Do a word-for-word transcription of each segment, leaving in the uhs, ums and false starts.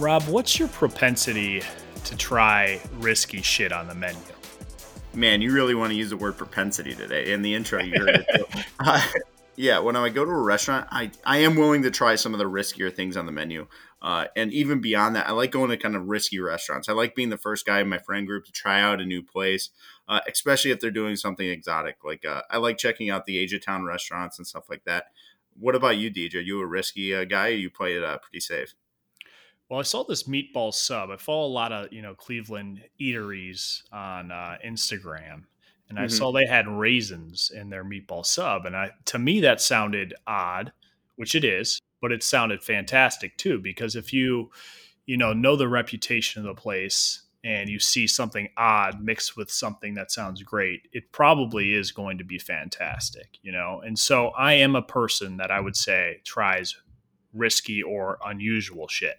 Rob, what's your propensity to try risky shit on the menu? Man, you really want to use the word propensity today. In the intro, you heard it. uh, yeah, when I go to a restaurant, I, I am willing to try some of the riskier things on the menu. Uh, and even beyond that, I like going to kind of risky restaurants. I like being the first guy in my friend group to try out a new place, uh, especially if they're doing something exotic. Like uh, I like checking out the Age of Town restaurants and stuff like that. What about you, D J? Are you a risky uh, guy, or you play it uh, pretty safe? Well, I saw this meatball sub. I follow a lot of, you know, Cleveland eateries on uh, Instagram, and I mm-hmm. saw they had raisins in their meatball sub. And I, to me, that sounded odd, which it is, but it sounded fantastic too, because if you, you know, know the reputation of the place and you see something odd mixed with something that sounds great, it probably is going to be fantastic, you know? And so I am a person that I would say tries risky or unusual shit.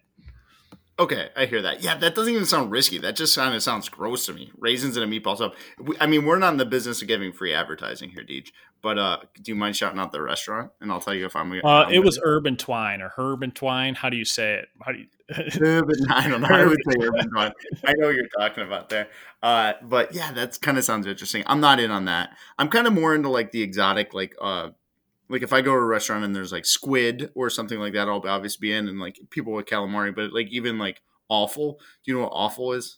Okay, I hear that. Yeah, that doesn't even sound risky. That just kind of sounds gross to me. Raisins in a meatball sub. I mean, we're not in the business of giving free advertising here, Deej. But uh, do you mind shouting out the restaurant? And I'll tell you if I'm going to. Uh, it was Urban Twine or Herb and Twine. How do you say it? How do you? I don't know. I would say Urban Twine. I know what you're talking about there. Uh, but yeah, that kind of sounds interesting. I'm not in on that. I'm kind of more into like the exotic, like uh, Like if I go to a restaurant and there's like squid or something like that, I'll obviously be in, and like people with calamari, but like even like offal. Do you know what offal is?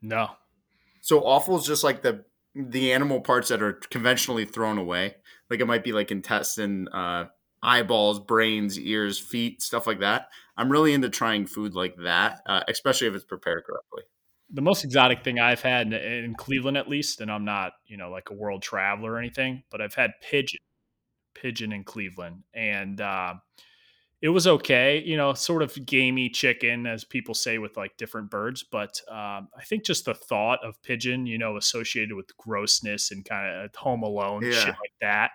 No. So offal is just like the the animal parts that are conventionally thrown away. Like it might be like intestine, uh, eyeballs, brains, ears, feet, stuff like that. I'm really into trying food like that, uh, especially if it's prepared correctly. The most exotic thing I've had in, in Cleveland, at least, and I'm not, you know, like a world traveler or anything, but I've had pigeon. pigeon in Cleveland, and uh, it was okay, you know, sort of gamey chicken, as people say, with like different birds. But um, I think just the thought of pigeon, you know, associated with grossness and kind of Home Alone, yeah. shit like that,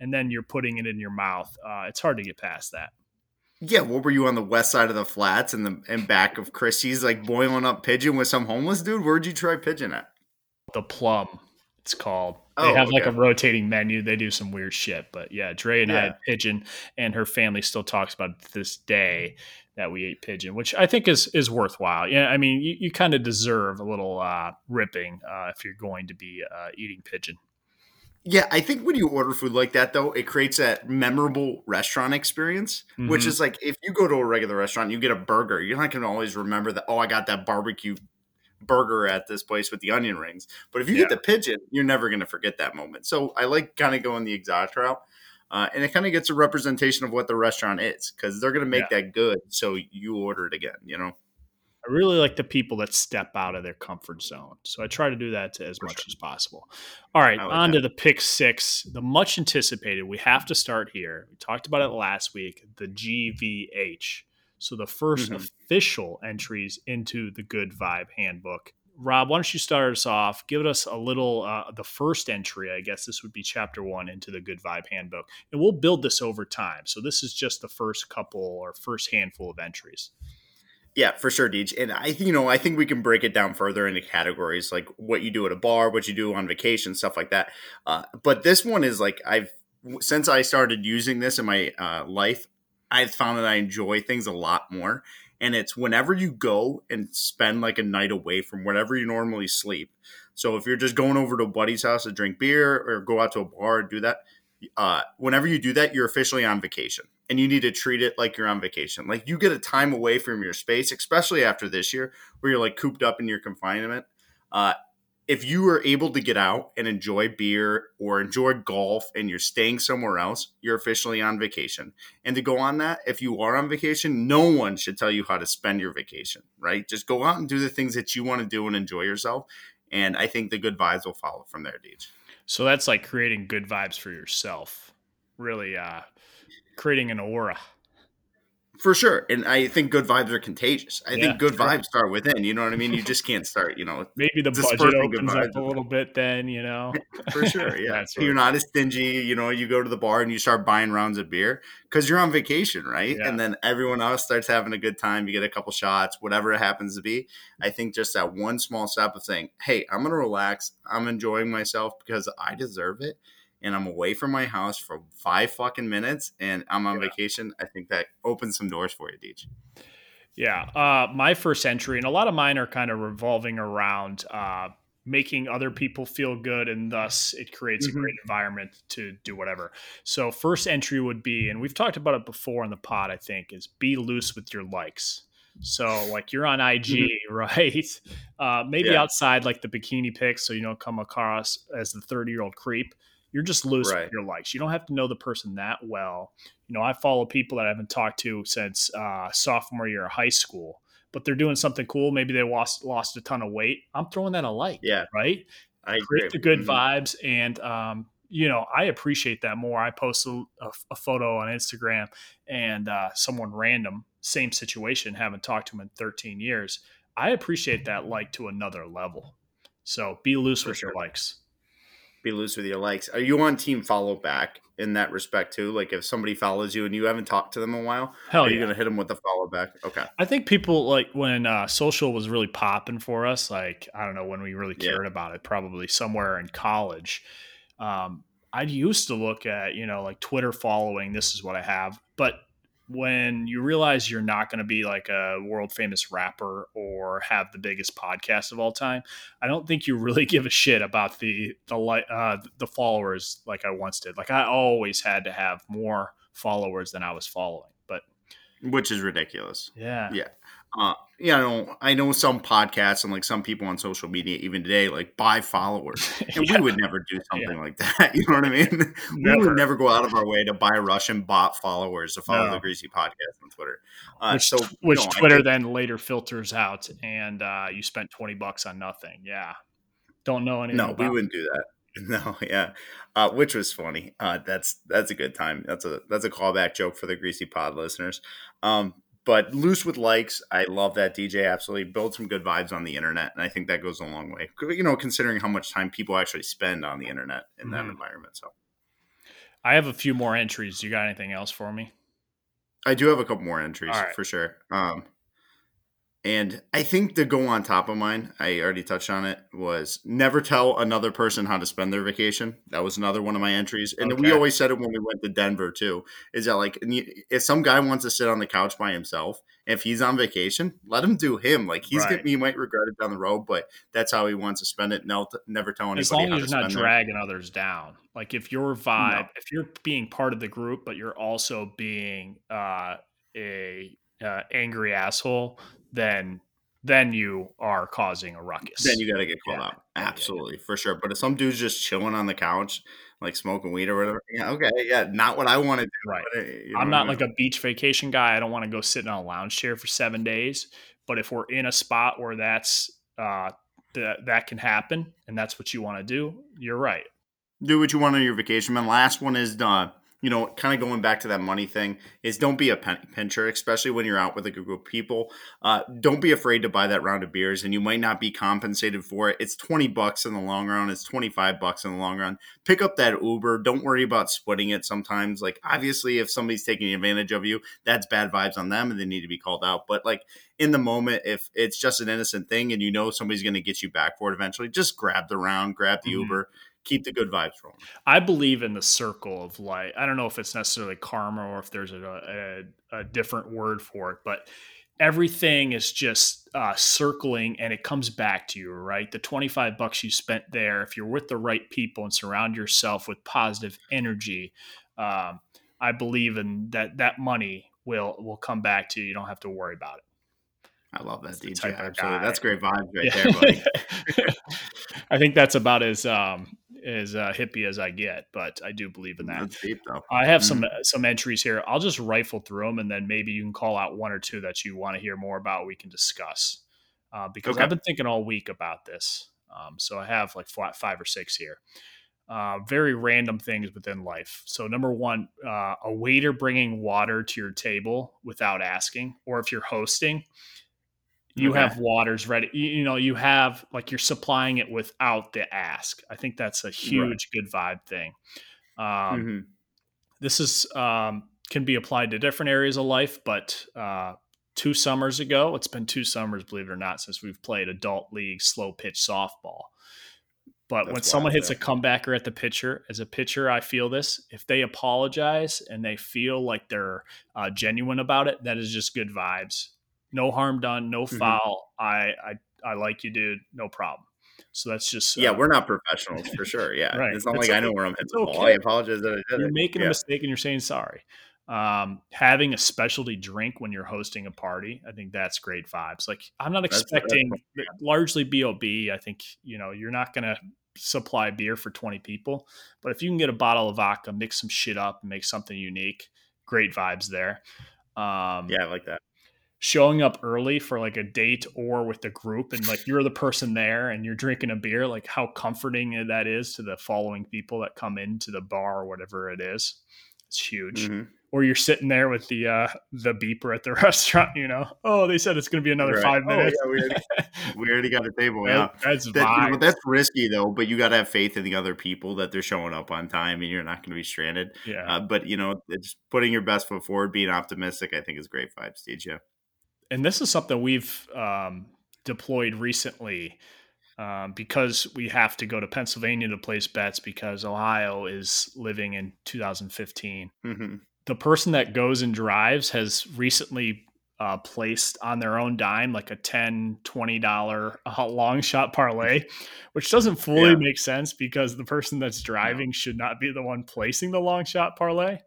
and then you're putting it in your mouth. Uh, it's hard to get past that. Yeah, what were you on the west side of the flats and the and back of Christie's, like boiling up pigeon with some homeless dude? Where'd you try pigeon at? The Plum, it's called. They have oh, okay. like a rotating menu. They do some weird shit. But yeah, Dre and yeah. I had pigeon, and her family still talks about this day that we ate pigeon, which I think is is worthwhile. Yeah, I mean, you, you kind of deserve a little uh, ripping uh, if you're going to be uh, eating pigeon. Yeah, I think when you order food like that, though, it creates that memorable restaurant experience, mm-hmm. which is like if you go to a regular restaurant, you get a burger. You're not going to always remember that, oh, I got that barbecue burger at this place with the onion rings. But if you yeah. get the pigeon, you're never going to forget that moment. So I like kind of going the exotic route, uh, and it kind of gets a representation of what the restaurant is, because they're going to make yeah. that good. So you order it again, you know? I really like the people that step out of their comfort zone. So I try to do that as For much sure. as possible. All right, like on that. to the pick six, the much anticipated. We have to start here. We talked about it last week, the G V H. So the first mm-hmm. official entries into the Good Vibe Handbook. Rob, why don't you start us off? Give us a little, uh, the first entry, I guess this would be chapter one into the Good Vibe Handbook. And we'll build this over time. So this is just the first couple or first handful of entries. Yeah, for sure, Deej. And I, you know, I think we can break it down further into categories, like what you do at a bar, what you do on vacation, stuff like that. Uh, but this one is like, I've, since I started using this in my uh, life, I've found that I enjoy things a lot more. And it's whenever you go and spend like a night away from wherever you normally sleep. So if you're just going over to a buddy's house to drink beer or go out to a bar and do that, uh, whenever you do that, you're officially on vacation, and you need to treat it like you're on vacation. Like you get a time away from your space, especially after this year where you're like cooped up in your confinement. Uh, if you are able to get out and enjoy beer or enjoy golf and you're staying somewhere else, you're officially on vacation. And to go on that, if you are on vacation, no one should tell you how to spend your vacation, right? Just go out and do the things that you want to do and enjoy yourself. And I think the good vibes will follow from there, Deej. So that's like creating good vibes for yourself, really uh, creating an aura. For sure. And I think good vibes are contagious. I yeah, think good sure. vibes start within, you know what I mean? You just can't start, you know. Maybe the budget opens up a little bit then, you know. For sure, yeah. You're right. Not as stingy, you know, you go to the bar and you start buying rounds of beer because you're on vacation, right? Yeah. And then everyone else starts having a good time. You get a couple shots, whatever it happens to be. I think just that one small step of saying, hey, I'm going to relax. I'm enjoying myself because I deserve it. And I'm away from my house for five fucking minutes, and I'm on yeah. vacation. I think that opens some doors for you, Deej. Yeah, uh, my first entry, and a lot of mine are kind of revolving around uh, making other people feel good, and thus it creates mm-hmm. a great environment to do whatever. So first entry would be, and we've talked about it before in the pod, I think, is be loose with your likes. So like you're on I G, mm-hmm. right? Uh, maybe yeah. outside like the bikini pics, so you don't come across as the thirty-year-old creep. You're just loose right. with your likes. You don't have to know the person that well. You know, I follow people that I haven't talked to since uh, sophomore year of high school, but they're doing something cool. Maybe they lost lost a ton of weight. I'm throwing that a like, yeah, right? I agree. Create the good mm-hmm. vibes, and um, you know, I appreciate that more. I post a, a photo on Instagram, and uh, someone random, same situation, haven't talked to them in thirteen years. I appreciate that like to another level. So be loose For with sure. your likes. Be loose with your likes. Are you on team follow back in that respect too? Like if somebody follows you and you haven't talked to them in a while, Hell are yeah. you going to hit them with the follow back? Okay. I think people like when uh, social was really popping for us, like, I don't know when we really cared yeah. about it, probably somewhere in college. Um, I used to look at, you know, like Twitter following, this is what I have. But when you realize you're not going to be like a world famous rapper or have the biggest podcast of all time, I don't think you really give a shit about the the uh, the followers like I once did. Like I always had to have more followers than I was following, but which is ridiculous. Yeah, yeah, uh, you know, I know some podcasts and like some people on social media even today like buy followers, and yeah. we would never do something yeah. like that. You know what I mean? Never. We would never go out of our way to buy Russian bot followers to follow no. the Greasy Podcast on Twitter. Uh, which so, which you know, Twitter think, then later filters out, and uh, you spent twenty bucks on nothing. Yeah, don't know anything. No, about we wouldn't do that. No, yeah, uh, which was funny. Uh, that's that's a good time. That's a that's a callback joke for the Greasy Pod listeners. Um, but loose with likes, I love that, D J. Absolutely, build some good vibes on the internet, and I think that goes a long way. You know, considering how much time people actually spend on the internet in that mm-hmm. environment. So, I have a few more entries. Do you got anything else for me? I do have a couple more entries right. for sure. Um, And I think to go on top of mine, I already touched on it, was never tell another person how to spend their vacation. That was another one of my entries. And okay. we always said it when we went to Denver too, is that like, if some guy wants to sit on the couch by himself, if he's on vacation, let him do him. Like he's right. getting, he might regret it down the road, but that's how he wants to spend it. No, never tell anybody. As long how as to you're not dragging their- others down. Like if your vibe, no. if you're being part of the group, but you're also being uh, a uh, angry asshole, then then you are causing a ruckus. Then you got to get called yeah. out. Absolutely, yeah. for sure. But if some dude's just chilling on the couch, like smoking weed or whatever, yeah, okay, yeah, not what I want to do. Right. But, you know, I'm not like a beach vacation guy. I don't want to go sit in a lounge chair for seven days. But if we're in a spot where that's uh, th- that can happen and that's what you want to do, you're right. Do what you want on your vacation. And last one is done. You know, kind of going back to that money thing is don't be a pincher, especially when you're out with a group of people. Uh, don't be afraid to buy that round of beers, and you might not be compensated for it. It's twenty bucks in the long run. It's twenty-five bucks in the long run. Pick up that Uber. Don't worry about splitting it sometimes. Like, obviously, if somebody's taking advantage of you, that's bad vibes on them, and they need to be called out. But, like, in the moment, if it's just an innocent thing and you know somebody's going to get you back for it eventually, just grab the round, grab the mm-hmm. Uber. Keep the good vibes rolling. I believe in the circle of life. I don't know if it's necessarily karma or if there's a, a, a different word for it, but everything is just uh, circling and it comes back to you, right? The twenty-five bucks you spent there, if you're with the right people and surround yourself with positive energy, um, I believe in that, that money will, will come back to you. You don't have to worry about it. I love that, D J. Absolutely. That's great vibes right yeah. there, buddy. I think that's about as um, as uh, hippie as I get, but I do believe in that. That's deep, though. I have mm-hmm. some some entries here. I'll just rifle through them, and then maybe you can call out one or two that you want to hear more about. We can discuss uh, because okay. I've been thinking all week about this. Um, so I have like five or six here. Uh, very random things within life. So number one, uh, a waiter bringing water to your table without asking, or if you're hosting. You okay. have waters ready. You, you know, you have like you're supplying it without the ask. I think that's a huge right. good vibe thing. Um, mm-hmm. This is um, can be applied to different areas of life, but uh, two summers ago, it's been two summers, believe it or not, since we've played adult league slow pitch softball. But that's when someone hits there. a comebacker at the pitcher, as a pitcher, I feel this. If they apologize and they feel like they're uh, genuine about it, that is just good vibes. no harm done, no foul. Mm-hmm. I, I I like you, dude. No problem. So that's just uh, yeah. We're not professionals for sure. Yeah, right. It's not it's like okay. I know where I'm hitting the ball. I apologize that I did. You're it. making yeah. a mistake and you're saying sorry. Um, having a specialty drink when you're hosting a party, I think that's great vibes. Like I'm not that's, expecting that's largely B O B. I think you know you're not gonna supply beer for twenty people, but if you can get a bottle of vodka, mix some shit up, and make something unique. Great vibes there. Um, yeah, I like that. Showing up early for like a date or with the group and like you're the person there and you're drinking a beer, like how comforting that is to the following people that come into the bar or whatever it is. It's huge. Mm-hmm. Or you're sitting there with the uh, the beeper at the restaurant, you know, oh, they said it's going to be another right. five minutes. Oh, yeah, we, already, we already got a table. Yeah, yeah. That's, that, you know, that's risky, though. But you got to have faith in the other people that they're showing up on time and you're not going to be stranded. Yeah. Uh, but, you know, it's putting your best foot forward, being optimistic, I think is great vibes, D J. Yeah. And this is something we've um, deployed recently um, because we have to go to Pennsylvania to place bets because Ohio is living in two thousand fifteen. Mm-hmm. The person that goes and drives has recently uh, placed on their own dime, like a ten dollars, twenty dollars uh, long shot parlay, which doesn't fully yeah. make sense because the person that's driving yeah. should not be the one placing the long shot parlay.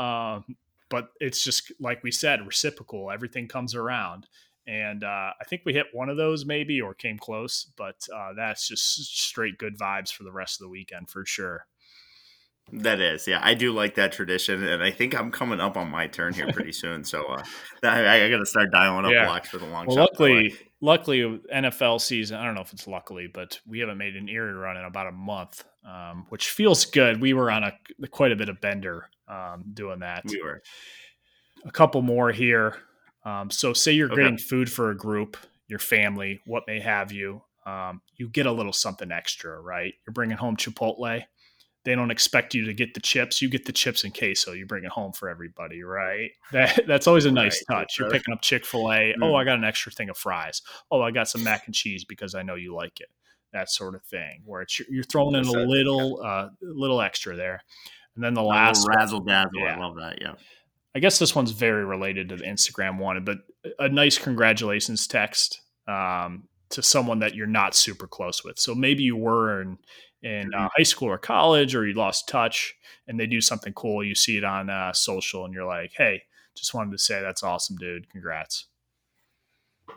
Um, but it's just, like we said, reciprocal, everything comes around. And uh, I think we hit one of those maybe, or came close, but uh, that's just straight good vibes for the rest of the weekend for sure. That is. Yeah. I do like that tradition. And I think I'm coming up on my turn here pretty soon. So uh, I, I got to start dialing up yeah. blocks for the long well, shot. Luckily, luckily N F L season, I don't know if it's luckily, but we haven't made an eerie run in about a month, um, which feels good. We were on a quite a bit of bender um, doing that. We were. A couple more here. Um, so say you're okay. getting food for a group, your family, what may have you. Um, you get a little something extra, right? You're bringing home Chipotle. They don't expect you to get the chips. You get the chips and queso. You bring it home for everybody, right? That That's always a nice right. touch. You're picking up Chick-fil-A. Mm. Oh, I got an extra thing of fries. Oh, I got some mac and cheese because I know you like it. That sort of thing where it's you're throwing in a little uh, little extra there. And then the last razzle-dazzle. Yeah. I love that, yeah. I guess this one's very related to the Instagram one, but a nice congratulations text um, to someone that you're not super close with. So maybe you were in – in uh, high school or college, or you lost touch and they do something cool. You see it on uh, social and you're like, hey, just wanted to say that's awesome, dude. Congrats.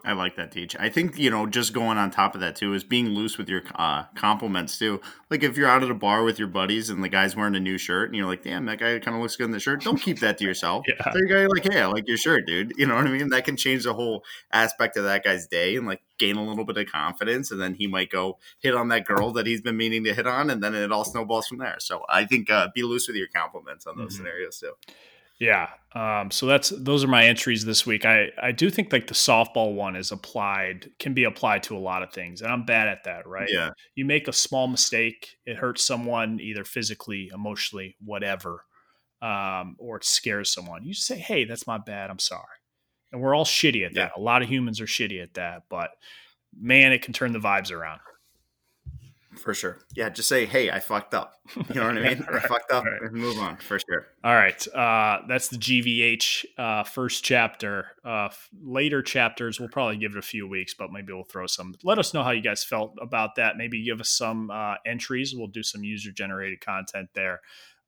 I like that, Teach. I think, you know, just going on top of that too is being loose with your uh, compliments too. Like if you're out at a bar with your buddies and the guy's wearing a new shirt and you're like, damn, that guy kind of looks good in the shirt. Don't keep that to yourself. yeah. Tell your guy, like, hey, I like your shirt, dude. You know what I mean? That can change the whole aspect of that guy's day and like gain a little bit of confidence. And then he might go hit on that girl that he's been meaning to hit on. And then it all snowballs from there. So I think uh, be loose with your compliments on those mm-hmm. scenarios too. Yeah. Um, so that's, those are my entries this week. I, I do think like the softball one is applied, can be applied to a lot of things. And I'm bad at that, right? Yeah. You make a small mistake. It hurts someone either physically, emotionally, whatever. Um, or it scares someone. You say, hey, that's my bad. I'm sorry. And we're all shitty at that. Yeah. A lot of humans are shitty at that, but man, it can turn the vibes around. For sure. Yeah. Just say, hey, I fucked up. You know what I mean? yeah, right, I fucked up right. and move on for sure. All right. Uh, that's the G V H uh, first chapter. Uh, f- later chapters, we'll probably give it a few weeks, but maybe we'll throw some. Let us know how you guys felt about that. Maybe give us some uh, entries. We'll do some user-generated content there.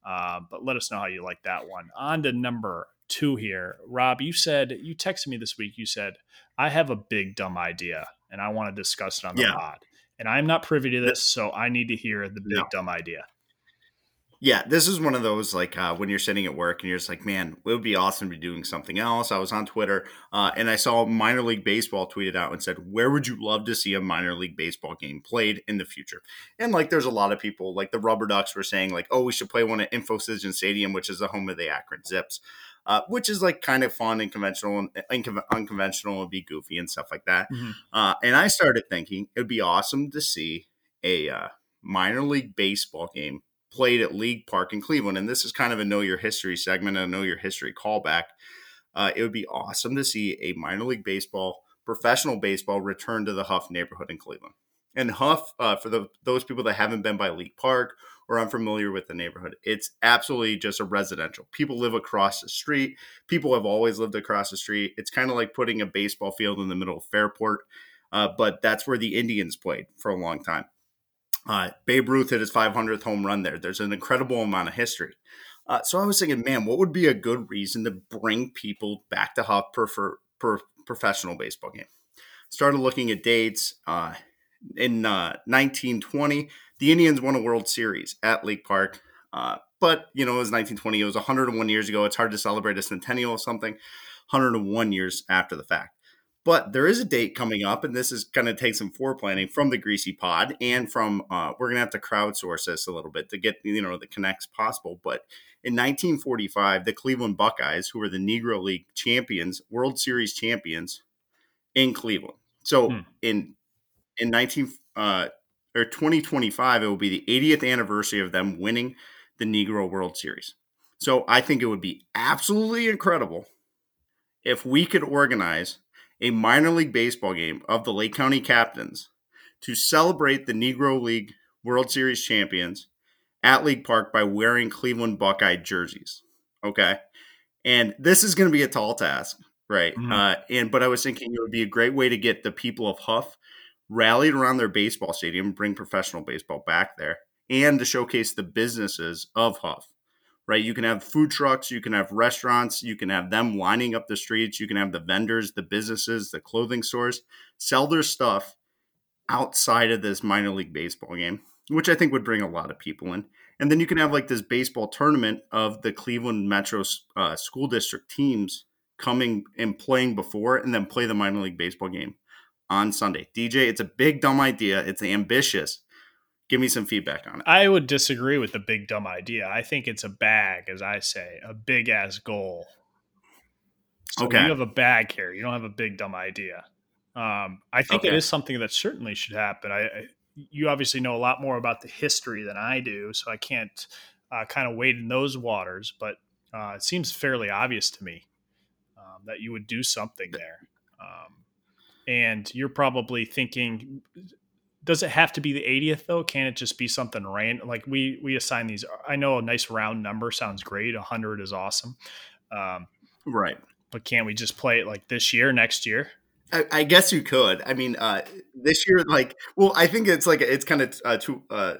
Uh, but let us know how you like that one. On to number two here. Rob, you said, you texted me this week. You said, I have a big dumb idea and I want to discuss it on the yeah. pod. And I'm not privy to this, so I need to hear the big no. dumb idea. Yeah, this is one of those like uh, when you're sitting at work and you're just like, man, it would be awesome to be doing something else. I was on Twitter uh, and I saw minor league baseball tweeted out and said, where would you love to see a minor league baseball game played in the future? And like there's a lot of people like the Rubber Ducks were saying like, oh, we should play one at InfoCision Stadium, which is the home of the Akron Zips. Uh, which is like kind of fun and conventional and unco- unconventional and be goofy and stuff like that. Mm-hmm. Uh, and I started thinking it would be awesome to see a uh, minor league baseball game played at League Park in Cleveland. And this is kind of a Know Your History segment, a Know Your History callback. Uh, it would be awesome to see a minor league baseball, professional baseball return to the Huff neighborhood in Cleveland. And Huff, uh, for the, those people that haven't been by League Park or I'm familiar with the neighborhood. It's absolutely just a residential. People live across the street. People have always lived across the street. It's kind of like putting a baseball field in the middle of Fairport, uh, but that's where the Indians played for a long time. Uh, Babe Ruth hit his five hundredth home run there. There's an incredible amount of history. Uh, so I was thinking, man, what would be a good reason to bring people back to Huff per, for, per professional baseball game? Started looking at dates. Uh, in uh, nineteen twenty, the Indians won a World Series at League Park. Uh, but, you know, it was nineteen twenty. It was one hundred one years ago. It's hard to celebrate a centennial or something one hundred one years after the fact. But there is a date coming up, and this is going to take some foreplanning from the Greasy Pod and from uh, – we're going to have to crowdsource this a little bit to get, you know, the connects possible. But in nineteen forty-five, the Cleveland Buckeyes, who were the Negro League champions, World Series champions in Cleveland. So hmm. in in nineteen uh, or twenty twenty-five, it will be the eightieth anniversary of them winning the Negro World Series. So I think it would be absolutely incredible if we could organize – a minor league baseball game of the Lake County Captains to celebrate the Negro League World Series champions at League Park by wearing Cleveland Buckeye jerseys. Okay. And this is going to be a tall task, right? Mm-hmm. Uh, and, but I was thinking it would be a great way to get the people of Huff rallied around their baseball stadium, bring professional baseball back there, and to showcase the businesses of Huff. Right, you can have food trucks, you can have restaurants, you can have them lining up the streets, you can have the vendors, the businesses, the clothing stores sell their stuff outside of this minor league baseball game, which I think would bring a lot of people in. And then you can have like this baseball tournament of the Cleveland Metro uh, School District teams coming and playing before and then play the minor league baseball game on Sunday. D J, it's a big, dumb idea. It's ambitious. Give me some feedback on it. I would disagree with the big, dumb idea. I think it's a bag, as I say, a big ass goal. So okay. You have a bag here. You don't have a big, dumb idea. Um, I think okay. It is something that certainly should happen. I, I, you obviously know a lot more about the history than I do, so I can't uh, kind of wade in those waters, but uh, it seems fairly obvious to me um, that you would do something there. Um, and you're probably thinking... Does it have to be the eightieth though? Can't it just be something random? Like we, we assign these, I know a nice round number sounds great. A hundred is awesome. Um, right. But can't we just play it like this year, next year? I, I guess you could. I mean, uh, this year, like, well, I think it's like, it's kind of uh, two, uh,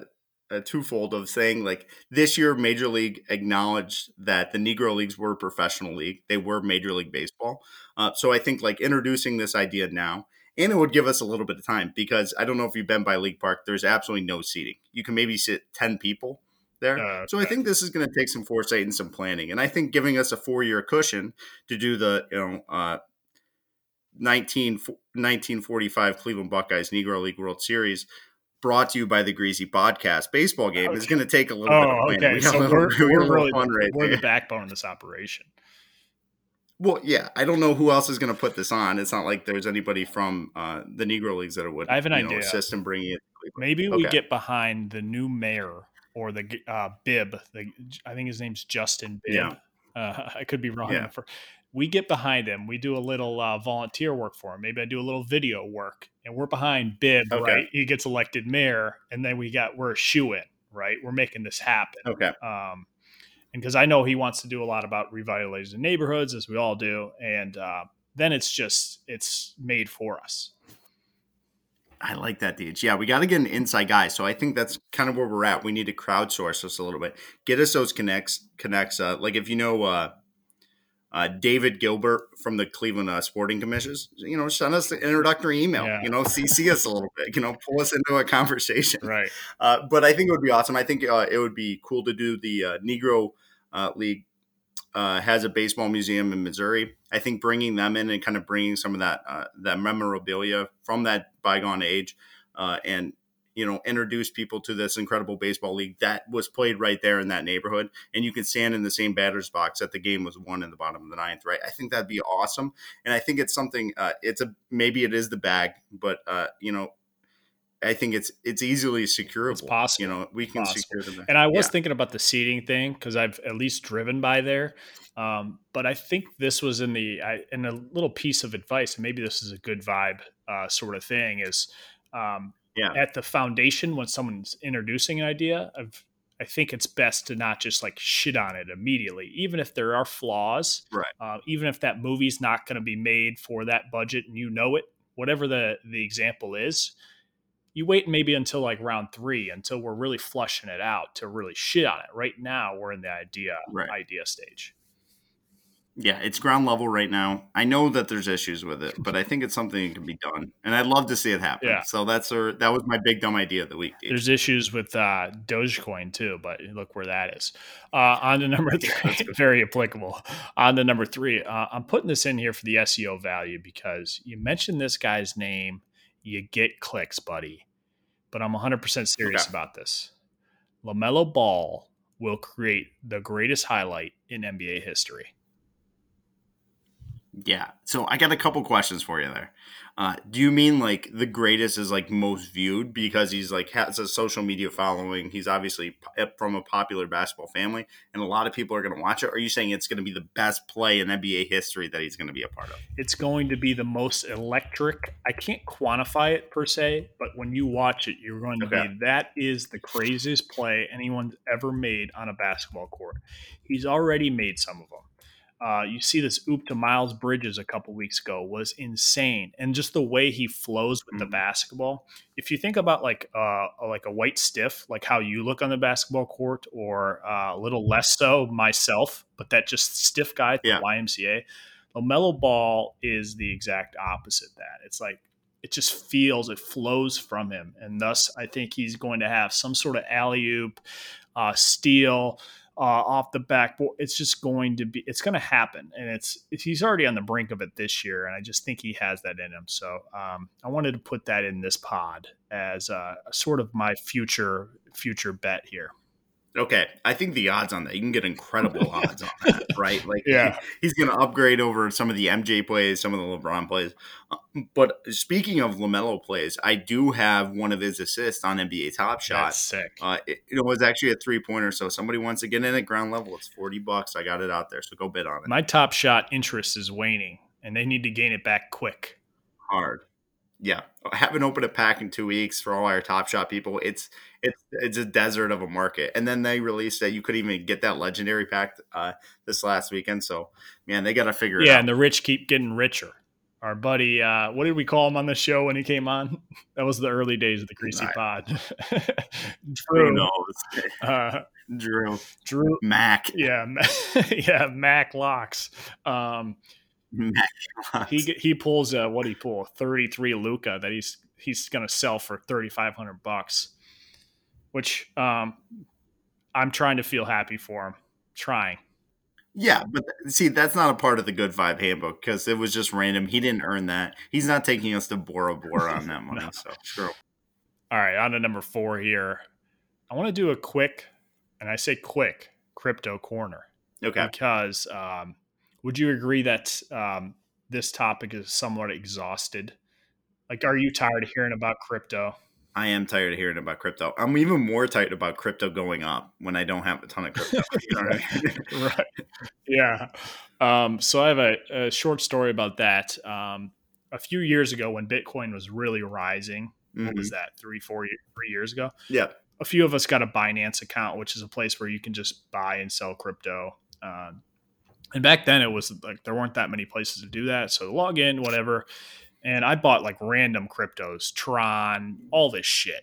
a twofold of saying like this year, Major League acknowledged that the Negro Leagues were a professional league. They were Major League Baseball. Uh, so I think like introducing this idea now, and it would give us a little bit of time because I don't know if you've been by League Park. There's absolutely no seating. You can maybe sit ten people there. Uh, okay. So I think this is going to take some foresight and some planning. And I think giving us a four-year cushion to do the you know uh, nineteen forty-five Cleveland Buckeyes Negro League World Series brought to you by the Greasy Podcast baseball game okay. is going to take a little oh, bit of planning. Okay. We so we're, little, we're, we're really right we're the backbone of this operation. Well, yeah, I don't know who else is going to put this on. It's not like there's anybody from uh, the Negro Leagues that would I have an idea. Know, assist in bringing it. Maybe okay. we get behind the new mayor or the uh, Bibb. The, I think his name's Justin Bibb. Yeah. Uh, I could be wrong. Yeah. We get behind him. We do a little uh, volunteer work for him. Maybe I do a little video work, and we're behind Bibb. Okay. Right, he gets elected mayor, and then we got we're a shoe-in. Right, we're making this happen. Okay. Um, And because I know he wants to do a lot about revitalizing neighborhoods, as we all do. And uh, then it's just, it's made for us. I like that, Deej. Yeah, we got to get an inside guy. So I think that's kind of where we're at. We need to crowdsource this a little bit. Get us those connects. connects uh, like if you know uh, uh, David Gilbert from the Cleveland uh, Sporting Commission, you know, send us an introductory email, yeah. you know, C C us a little bit, you know, pull us into a conversation. Right. Uh, but I think it would be awesome. I think uh, it would be cool to do the uh, Negro Uh, League uh, has a baseball museum in Missouri. I think bringing them in and kind of bringing some of that uh, that memorabilia from that bygone age, uh, and you know, introduce people to this incredible baseball league that was played right there in that neighborhood. And you can stand in the same batter's box that the game was won in the bottom of the ninth, right? I think that'd be awesome. And I think it's something. Uh, it's a maybe it is the bag, but uh, you know. I think it's it's easily securable. It's possible. You know, we can possible. secure them. And I was yeah. thinking about the seating thing because I've at least driven by there. Um, but I think this was in the I, in a little piece of advice, and maybe this is a good vibe uh, sort of thing. Is um, yeah. at the foundation when someone's introducing an idea, I've I think it's best to not just like shit on it immediately, even if there are flaws, right? Uh, even if that movie's not going to be made for that budget and you know it, whatever the, the example is, you wait maybe until like round three, until we're really flushing it out to really shit on it. Right now, we're in the idea, right. idea stage. Yeah, it's ground level right now. I know that there's issues with it, but I think it's something that can be done, and I'd love to see it happen. Yeah. So that's a, that was my big dumb idea of the week. Dude. There's issues with uh, Dogecoin too, but look where that is. Uh, on to number three, yeah, very applicable. On to number three, uh, I'm putting this in here for the S E O value because you mentioned this guy's name, you get clicks, buddy. But I'm one hundred percent serious okay. about this. LaMelo Ball will create the greatest highlight in N B A history. Yeah. So I got a couple questions for you there. Uh, do you mean like the greatest is like most viewed because he's like has a social media following? He's obviously from a popular basketball family and a lot of people are going to watch it. Or are you saying it's going to be the best play in N B A history that he's going to be a part of? It's going to be the most electric. I can't quantify it per se, but when you watch it, you're going to okay. be, that is the craziest play anyone's ever made on a basketball court. He's already made some of them. Uh, you see this oop to Miles Bridges a couple weeks ago was insane. And just the way he flows with mm-hmm. the basketball. If you think about like uh, like a white stiff, like how you look on the basketball court or uh, a little less so myself, but that just stiff guy at yeah. the Y M C A, LaMelo Ball is the exact opposite of that. It's like it just feels, it flows from him. And thus, I think he's going to have some sort of alley-oop, uh, steal, Uh, off the backboard. It's just going to be, it's going to happen. And it's, he's already on the brink of it this year. And I just think he has that in him. So um, I wanted to put that in this pod as a, a sort of my future, future bet here. Okay. I think the odds on that, you can get incredible odds on that, right? Like yeah. he's going to upgrade over some of the M J plays, some of the LeBron plays. But speaking of LaMelo plays, I do have one of his assists on N B A Top Shot. That's sick. Uh, it, it was actually a three-pointer, so somebody wants to get in at ground level. It's forty bucks. I got it out there, so go bid on it. My Top Shot interest is waning, and they need to gain it back quick. Hard. Yeah, I haven't opened a pack in two weeks for all our Top Shot people. It's it's it's a desert of a market. And then they released that you could even get that legendary pack uh, this last weekend. So, man, they got to figure yeah, it out. Yeah, and the rich keep getting richer. Our buddy, uh, what did we call him on the show when he came on? That was the early days of the Greasy right. Pod. Drew. Uh, Drew. Drew. Mac. Yeah, yeah, Mac Locks. Um He he pulls a, what did he pull? A thirty-three Luca that he's he's going to sell for thirty-five hundred bucks, which um, I'm trying to feel happy for him. Trying. Yeah, but see, that's not a part of the Good Vibe Handbook because it was just random. He didn't earn that. He's not taking us to Bora Bora on that money. no. So true. All right, on to number four here. I want to do a quick, and I say quick, crypto corner. Okay. Because um, – would you agree that um, this topic is somewhat exhausted? Like, are you tired of hearing about crypto? I am tired of hearing about crypto. I'm even more tired about crypto going up when I don't have a ton of crypto. You know what I mean? Right. Yeah. Um, so I have a, a short story about that. Um, a few years ago when Bitcoin was really rising, mm-hmm. what was that, three, four, three years ago? Yeah. A few of us got a Binance account, which is a place where you can just buy and sell crypto. Um, And back then it was like there weren't that many places to do that. So log in, whatever. And I bought like random cryptos, Tron, all this shit.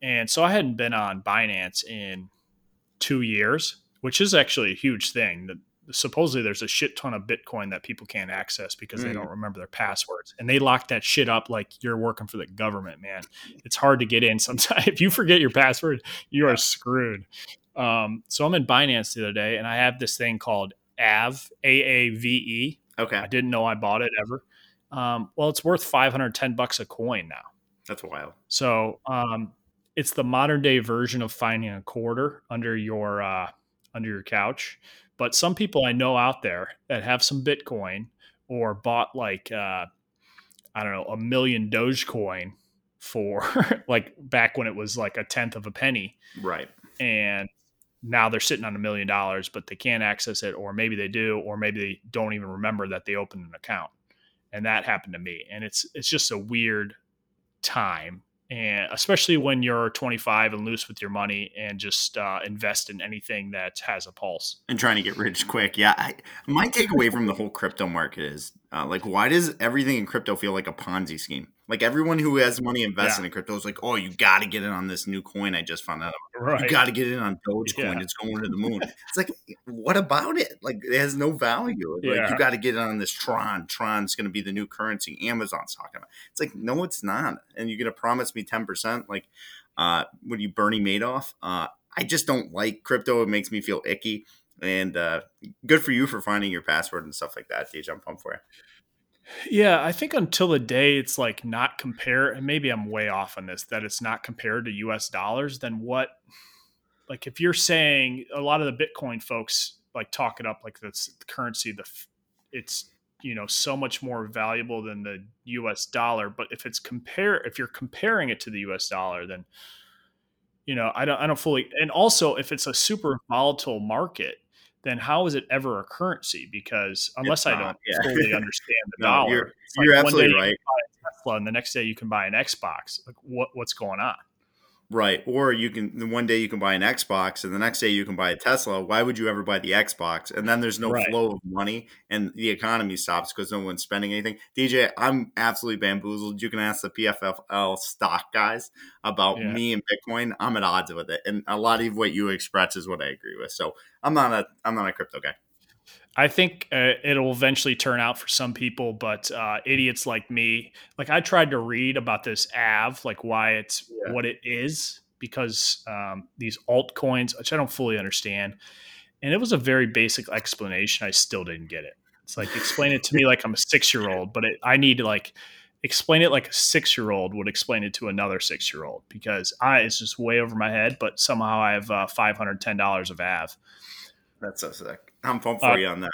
And so I hadn't been on Binance in two years, which is actually a huge thing. Supposedly there's a shit ton of Bitcoin that people can't access because mm. they don't remember their passwords. And they lock that shit up like you're working for the government, man. It's hard to get in sometimes. If you forget your password, you are screwed. Um, so I'm in Binance the other day and I have this thing called Aave, A A V E. Okay. I didn't know I bought it ever. Um, well, it's worth five hundred ten bucks a coin now. That's wild. So um, it's the modern day version of finding a quarter under your uh, under your couch. But some people I know out there that have some Bitcoin or bought like, uh, I don't know, a million Dogecoin for like back when it was like a tenth of a penny. Right. And now they're sitting on a million dollars, but they can't access it, or maybe they do, or maybe they don't even remember that they opened an account. And that happened to me. And it's it's just a weird time and especially when you're twenty-five and loose with your money, and just uh, invest in anything that has a pulse. And trying to get rich quick. Yeah. I, my takeaway from the whole crypto market is uh, like, why does everything in crypto feel like a Ponzi scheme? Like everyone who has money invested yeah. in crypto is like, oh, you got to get in on this new coin I just found out. Right. You got to get in on Dogecoin. Yeah. It's going to the moon. It's like, what about it? Like it has no value. Yeah. Like you got to get in on this Tron. Tron's going to be the new currency. Amazon's talking about. It's like, no, it's not. And you're going to promise me ten percent. Like, uh, what are you, Bernie Madoff? Uh, I just don't like crypto. It makes me feel icky. And uh, good for you for finding your password and stuff like that, Dej. I'm pumped for you. Yeah, I think until the day it's like not compare, and maybe I'm way off on this, that it's not compared to U S dollars, then what, like if you're saying a lot of the Bitcoin folks like talk it up like that's the currency, the it's, you know, so much more valuable than the U S dollar. But if it's compare, if you're comparing it to the U S dollar, then, you know, I don't, I don't fully. And also if it's a super volatile market, then how is it ever a currency? Because unless not, I don't yeah. fully understand the no, dollar, you're, it's like you're absolutely one day right. You can buy a Tesla, and the next day you can buy an Xbox. Like what, what's going on? Right. Or you can, one day you can buy an Xbox and the next day you can buy a Tesla. Why would you ever buy the Xbox? And then there's no right. flow of money and the economy stops because no one's spending anything. D J, I'm absolutely bamboozled. You can ask the P F F L stock guys about yeah. me and Bitcoin. I'm at odds with it. And a lot of what you express is what I agree with. So I'm not a, I'm not a crypto guy. I think uh, it'll eventually turn out for some people, but uh, idiots like me, like I tried to read about this Aave, like why it's yeah. what it is, because um, these altcoins, which I don't fully understand. And it was a very basic explanation. I still didn't get it. It's like, explain it to me like I'm a six-year-old, but it, I need to like explain it like a six-year-old would explain it to another six-year-old, because I it's just way over my head, but somehow I have uh, five hundred ten dollars of Aave. That's so sick. I'm pumped for uh, you on that.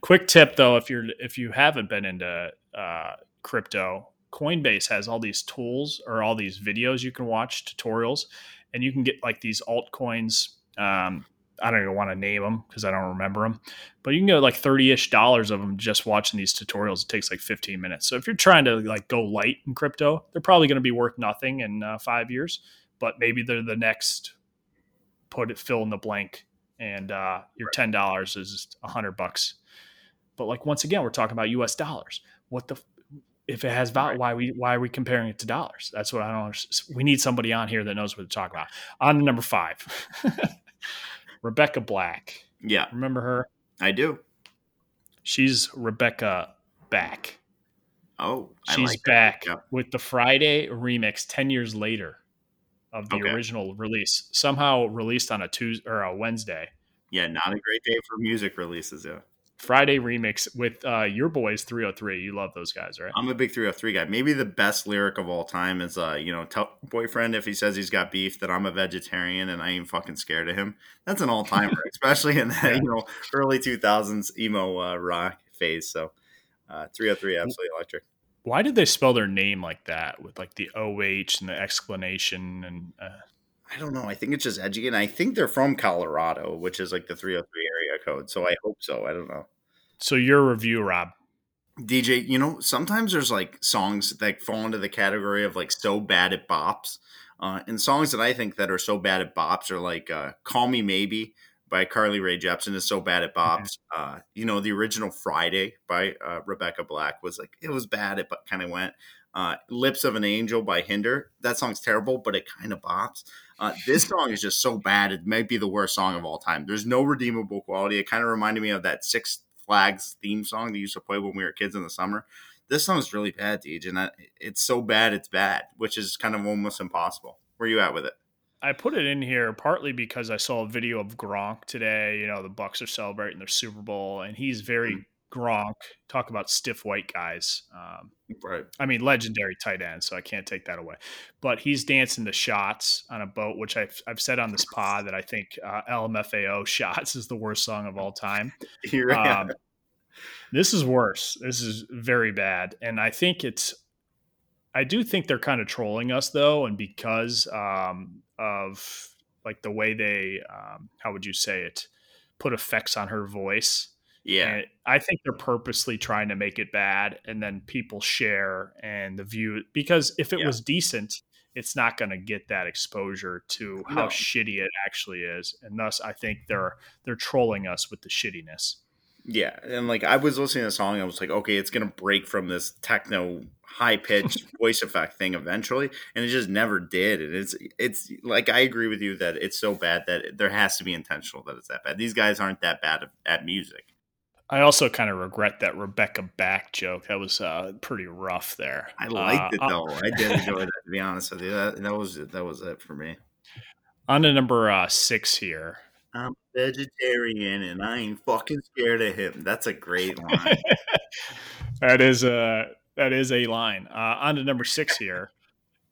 Quick tip though, if you're if you haven't been into uh, crypto, Coinbase has all these tools or all these videos you can watch, tutorials, and you can get like these altcoins. Um, I don't even want to name them because I don't remember them, but you can get like thirty-ish dollars of them just watching these tutorials. It takes like fifteen minutes. So if you're trying to like go light in crypto, they're probably going to be worth nothing in uh, five years, but maybe they're the next put it fill in the blank. And uh, your ten dollars is a hundred bucks, but like once again, we're talking about U S dollars. What the if it has value? Why we why are we comparing it to dollars? That's what I don't understand. We need somebody on here that knows what to talk about. On to number five, Rebecca Black. Yeah, remember her? I do. She's Rebecca back. Oh, I she's like back yeah. with the Friday remix. Ten years later. Of the okay. original release, somehow released on a Tuesday or a Wednesday. Yeah, not a great day for music releases. Yeah, Friday remix with uh, your boys three oh three. You love those guys, right? I'm a big three oh three guy. Maybe the best lyric of all time is, uh, you know, tell boyfriend if he says he's got beef that I'm a vegetarian and I ain't fucking scared of him. That's an all timer, especially in that yeah. you know early two thousands emo uh, rock phase. So uh, three oh three, absolutely electric. Why did they spell their name like that with like the O H and the exclamation? And uh... I don't know. I think it's just edgy. And I think they're from Colorado, which is like the three oh three area code. So I hope so. I don't know. So your review, Rob. D J, you know, sometimes there's like songs that fall into the category of like so bad at bops. Uh, and songs that I think that are so bad at bops are like uh, Call Me Maybe by Carly Rae Jepsen is so bad at bops. Uh, you know, the original Friday by uh, Rebecca Black was like, it was bad. It kind of went uh, Lips of an Angel by Hinder. That song's terrible, but it kind of bops. Uh, this song is just so bad. It might be the worst song of all time. There's no redeemable quality. It kind of reminded me of that Six Flags theme song they used to play when we were kids in the summer. This song's really bad, Deej, and I, it's so bad, it's bad, which is kind of almost impossible. Where you at with it? I put it in here partly because I saw a video of Gronk today. You know, the Bucks are celebrating their Super Bowl, and he's very Gronk. Talk about stiff white guys. Um, right. I mean, legendary tight end, so I can't take that away. But he's dancing to Shots on a boat, which I've, I've said on this pod that I think uh, L M F A O Shots is the worst song of all time. You're right. Um, this is worse. This is very bad. And I think it's – I do think they're kind of trolling us, though, and because um, – of like the way they, um, how would you say it, put effects on her voice. Yeah. And I think they're purposely trying to make it bad. And then people share and the view, because if it yeah. was decent, it's not going to get that exposure to how no. shitty it actually is. And thus, I think they're they're trolling us with the shittiness. Yeah. And like I was listening to the song, I was like, okay, it's going to break from this techno high pitched voice effect thing eventually. And it just never did. And it's, it's like, I agree with you that it's so bad that there has to be intentional that it's that bad. These guys aren't that bad at music. I also kind of regret that Rebecca Black joke. That was uh, pretty rough there. I liked uh, it though. I did enjoy that, to be honest with you. That, that was it. That was it for me. On to number uh, six here. I'm a vegetarian and I ain't fucking scared of him. That's a great line. That is a that is a line. Uh, on to number six here.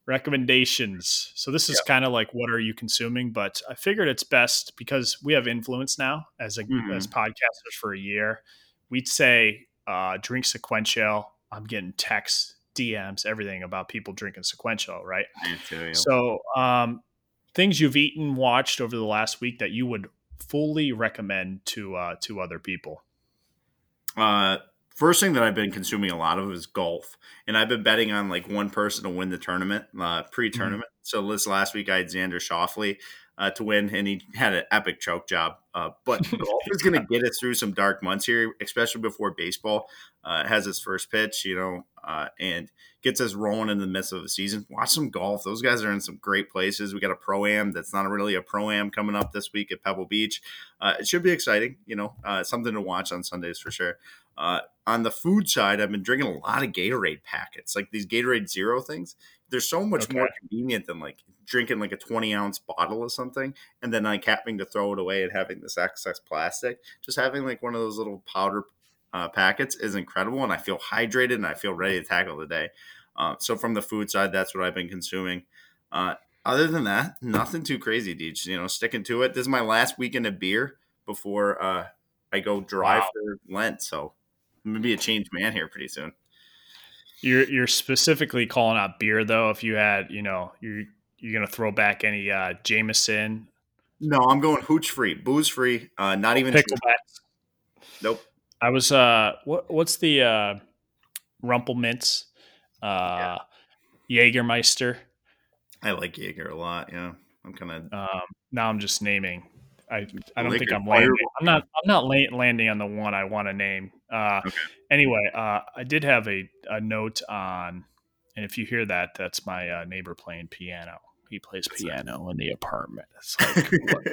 Recommendations. So this is yep. kind of like, what are you consuming? But I figured it's best because we have influence now as a, mm. as podcasters for a year. We'd say uh, drink sequential. I'm getting texts, D Ms, everything about people drinking sequential, right? So um, things you've eaten, watched over the last week that you would fully recommend to uh, to other people. Uh. First thing that I've been consuming a lot of is golf, and I've been betting on like one person to win the tournament, uh, pre-tournament. Mm-hmm. So this last week I had Xander Schauffele uh, to win, and he had an epic choke job. Uh, but golf is going to get us through some dark months here, especially before baseball uh, has its first pitch, you know, uh, and gets us rolling in the midst of the season. Watch some golf. Those guys are in some great places. We got a pro-am that's not really a pro-am coming up this week at Pebble Beach. Uh, it should be exciting, you know, uh, something to watch on Sundays for sure. Uh, on the food side, I've been drinking a lot of Gatorade packets, like these Gatorade Zero things. They're so much okay. more convenient than like drinking like a twenty ounce bottle of something and then like having to throw it away and having this excess plastic. Just having like one of those little powder uh, packets is incredible, and I feel hydrated and I feel ready to tackle the day. Uh, so from the food side, that's what I've been consuming. Uh, other than that, nothing too crazy, Deej. You know, sticking to it. This is my last weekend of beer before uh, I go dry wow. for Lent, so. I'm going to be a changed man here pretty soon. You're you're specifically calling out beer, though. If you had, you know, you're, you're going to throw back any uh, Jameson. No, I'm going hooch free, booze free, uh, not even. Picklebacks. Nope. I was, uh, what, what's the uh, Rumple Mints? Uh, yeah. Jägermeister. I like Jäger a lot. Yeah. I'm kind of. Um, now I'm just naming. I, I don't think I'm landing. I'm not I'm not landing on the one I want to name. Uh, okay. Anyway, uh, I did have a, a note on, and if you hear that, that's my uh, neighbor playing piano. He plays that's piano in the apartment. It's like, what,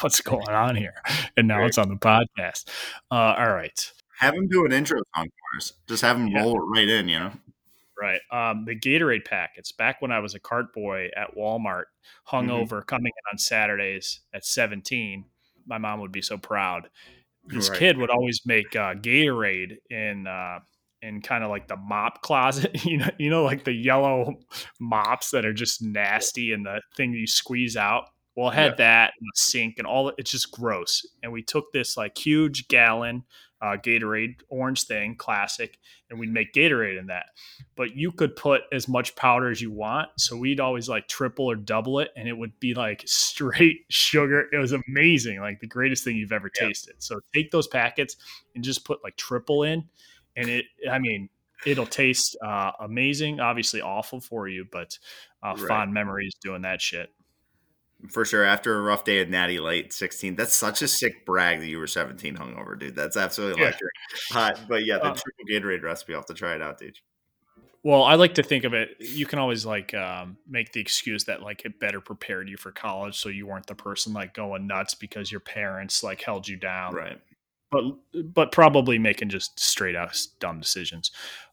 what's going on here? And now Great. It's on the podcast. Uh, all right. Have him do an intro song for us. Just have him yeah. roll it right in, you know? Right. Um, the Gatorade packets. Back when I was a cart boy at Walmart, hungover, mm-hmm. coming in on Saturdays at seventeen, my mom would be so proud. This right. kid would always make uh, Gatorade in uh, in kind of like the mop closet, you know, you know, like the yellow mops that are just nasty and the thing you squeeze out. Well, I had yeah. that in the sink and all. It's just gross. And we took this like huge gallon. Uh, Gatorade, orange thing, classic, and we'd make Gatorade in that. But you could put as much powder as you want, so we'd always like triple or double it, and it would be like straight sugar. It was amazing, like the greatest thing you've ever yeah. tasted. So take those packets and just put like triple in, and it, I mean, it'll taste uh, amazing. Obviously awful for you, but uh, right. fond memories doing that shit. For sure. After a rough day at Natty Light, sixteen, that's such a sick brag that you were seventeen hungover, dude. That's absolutely electric. Yeah. Hot. But yeah, the um, triple Gatorade recipe, I'll have to try it out, dude. Well, I like to think of it. You can always like um, make the excuse that like it better prepared you for college. So you weren't the person like going nuts because your parents like held you down. Right. But, but probably making just straight out dumb decisions.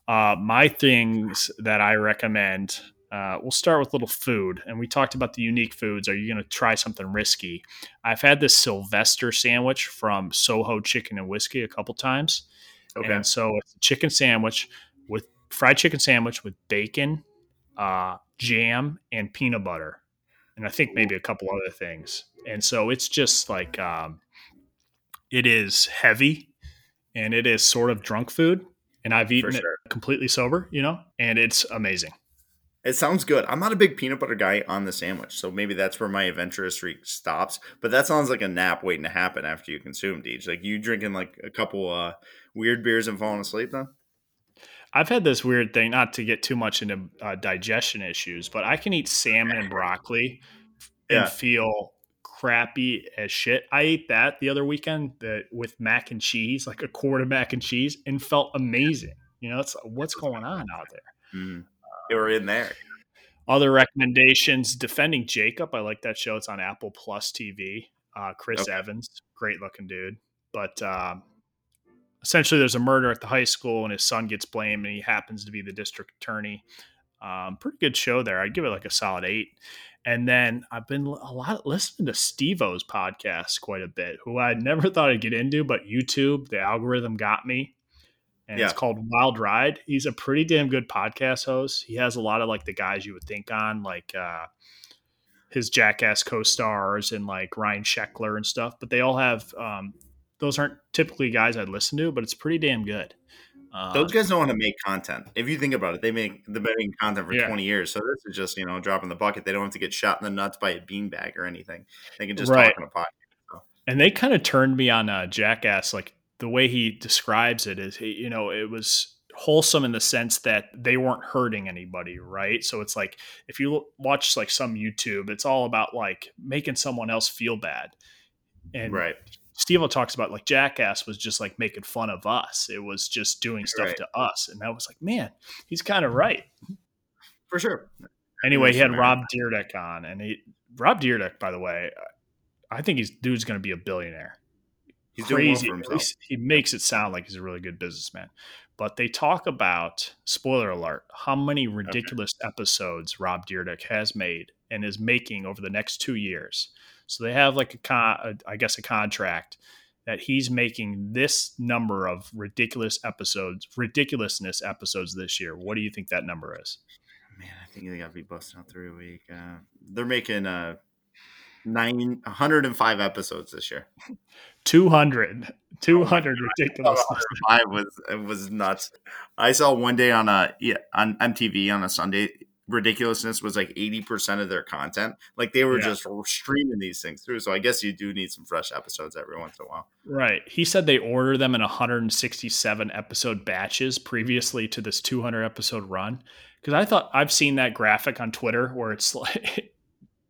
Uh, my things that I recommend, Uh, we'll start with little food, and we talked about the unique foods. Are you going to try something risky? I've had this Sylvester sandwich from Soho Chicken and Whiskey a couple times. Okay. And so it's a chicken sandwich with fried chicken sandwich with bacon, uh, jam, and peanut butter. And I think maybe a couple other things. And so it's just like, um, it is heavy and it is sort of drunk food. And I've eaten For sure. it completely sober, you know, and it's amazing. It sounds good. I'm not a big peanut butter guy on the sandwich, so maybe that's where my adventurous streak stops. But that sounds like a nap waiting to happen after you consume, Deej. Like you drinking like a couple uh, weird beers and falling asleep, though? I've had this weird thing, not to get too much into uh, digestion issues, but I can eat salmon and broccoli yeah. and feel crappy as shit. I ate that the other weekend that with mac and cheese, like a quart of mac and cheese, and felt amazing. You know, it's what's going on out there. Mm. They were in there. Other recommendations, Defending Jacob. I like that show. It's on Apple Plus T V. Uh, Chris okay. Evans, great looking dude. But um, essentially there's a murder at the high school and his son gets blamed and he happens to be the district attorney. Um, pretty good show there. I'd give it like a solid eight. And then I've been a lot listening to Steve-O's podcast quite a bit, who I never thought I'd get into, but YouTube, the algorithm got me. And yeah. it's called Wild Ride. He's a pretty damn good podcast host. He has a lot of like the guys you would think on, like uh, his Jackass co-stars and like Ryan Sheckler and stuff. But they all have um, those aren't typically guys I'd listen to, but it's pretty damn good. Uh, those guys don't want to make content. If you think about it, they make they've been making content for yeah. twenty years. So this is just you know dropping the bucket. They don't have to get shot in the nuts by a beanbag or anything. They can just right. talk on a podcast. So. And they kind of turned me on uh, Jackass like. The way he describes it is, he, you know, it was wholesome in the sense that they weren't hurting anybody, right? So it's like if you watch like some YouTube, it's all about like making someone else feel bad. And right. Steve-O talks about like Jackass was just like making fun of us. It was just doing stuff right. to us. And I was like, man, he's kind of right. For sure. Anyway, he had Rob Dyrdek on. And he Rob Dyrdek, by the way, I think he's dude's going to be a billionaire. He's crazy. Doing well for himself. He makes it sound like he's a really good businessman, but they talk about, spoiler alert, how many ridiculous okay. episodes Rob Dyrdek has made and is making over the next two years. So they have like a con, I guess, a contract that he's making this number of ridiculous episodes, ridiculousness episodes this year. What do you think that number is? Man, I think they got to be busting out through a week. Uh, they're making uh Nine hundred and five episodes this year. two hundred, two hundred oh ridiculous. I was it was nuts. I saw one day on a yeah on M T V on a Sunday. Ridiculousness was like eighty percent of their content. Like they were yeah. just streaming these things through. So I guess you do need some fresh episodes every once in a while. Right. He said they order them in one hundred and sixty-seven episode batches previously to this two hundred episode run. Because I thought I've seen that graphic on Twitter where it's like.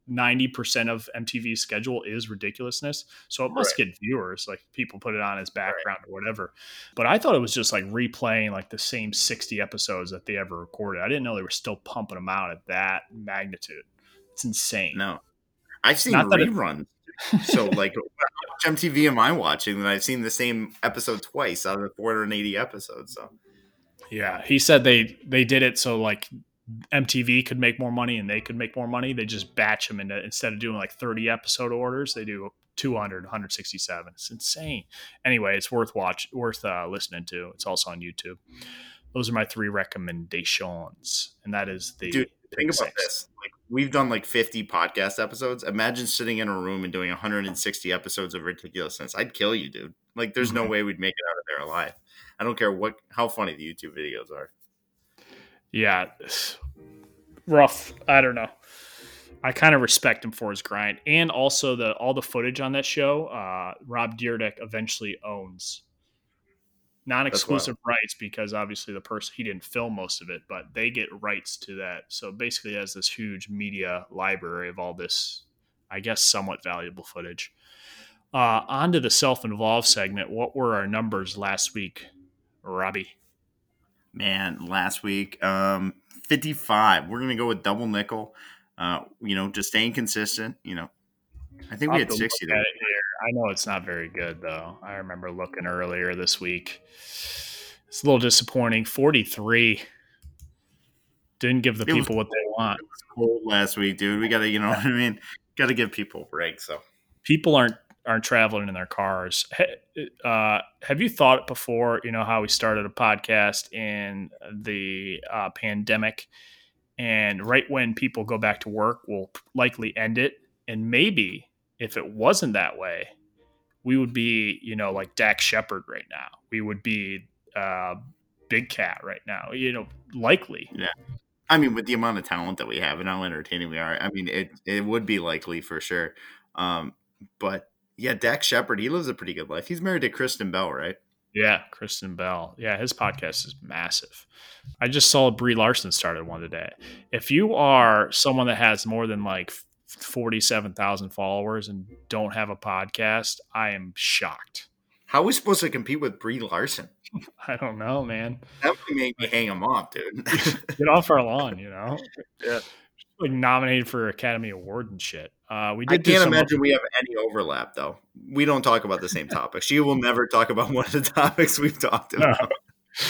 ninety percent of M T V's schedule is ridiculousness. So it must right. get viewers, like people put it on as background right. or whatever. But I thought it was just like replaying like the same sixty episodes that they ever recorded. I didn't know they were still pumping them out at that magnitude. It's insane. No, I've seen Not reruns. It... so like how much M T V am I watching? And I've seen the same episode twice out of the four hundred eighty episodes. So yeah, he said they, they did it. So like, M T V could make more money and they could make more money. They just batch them into, instead of doing like thirty episode orders, they do two hundred, one hundred sixty-seven. It's insane. Anyway, it's worth watch, worth uh, listening to. It's also on YouTube. Those are my three recommendations. And that is the... Dude, think about this. Like, we've done like fifty podcast episodes. Imagine sitting in a room and doing one hundred sixty episodes of ridiculousness. I'd kill you, dude. Like there's mm-hmm. no way we'd make it out of there alive. I don't care what how funny the YouTube videos are. Yeah, rough. I don't know. I kind of respect him for his grind, and also the all the footage on that show. Uh, Rob Dyrdek eventually owns non-exclusive rights because obviously the person he didn't film most of it, but they get rights to that. So basically, he has this huge media library of all this, I guess, somewhat valuable footage. Uh, on to the self-involved segment. What were our numbers last week, Robbie? Man, last week, um, fifty-five. We're going to go with double nickel, uh, you know, just staying consistent. You know, I think I'll we had sixty there. I know it's not very good, though. I remember looking earlier this week. It's a little disappointing. forty-three. Didn't give the it people was, what they want. It was cold last week, dude. We got to, you know what I mean? Got to give people a break. So people aren't. aren't traveling in their cars. Uh, have you thought before, you know, how we started a podcast in the uh, pandemic, and right when people go back to work, we'll likely end it. And maybe if it wasn't that way, we would be, you know, like Dak Shepard right now. We would be uh, Big Cat right now, you know, likely. Yeah. I mean, with the amount of talent that we have and how entertaining we are, I mean, it, it would be likely for sure. Um, but, yeah, Dak Shepard, he lives a pretty good life. He's married to Kristen Bell, right? Yeah, Kristen Bell. Yeah, his podcast is massive. I just saw Brie Larson started one today. If you are someone that has more than like forty-seven thousand followers and don't have a podcast, I am shocked. How are we supposed to compete with Brie Larson? I don't know, man. That would make me hang him off, dude. Get off our lawn, you know? Yeah. Like nominated for Academy Award and shit. Uh, we did I can't imagine over- we have any overlap, though. We don't talk about the same topics. You will never talk about one of the topics we've talked about. No.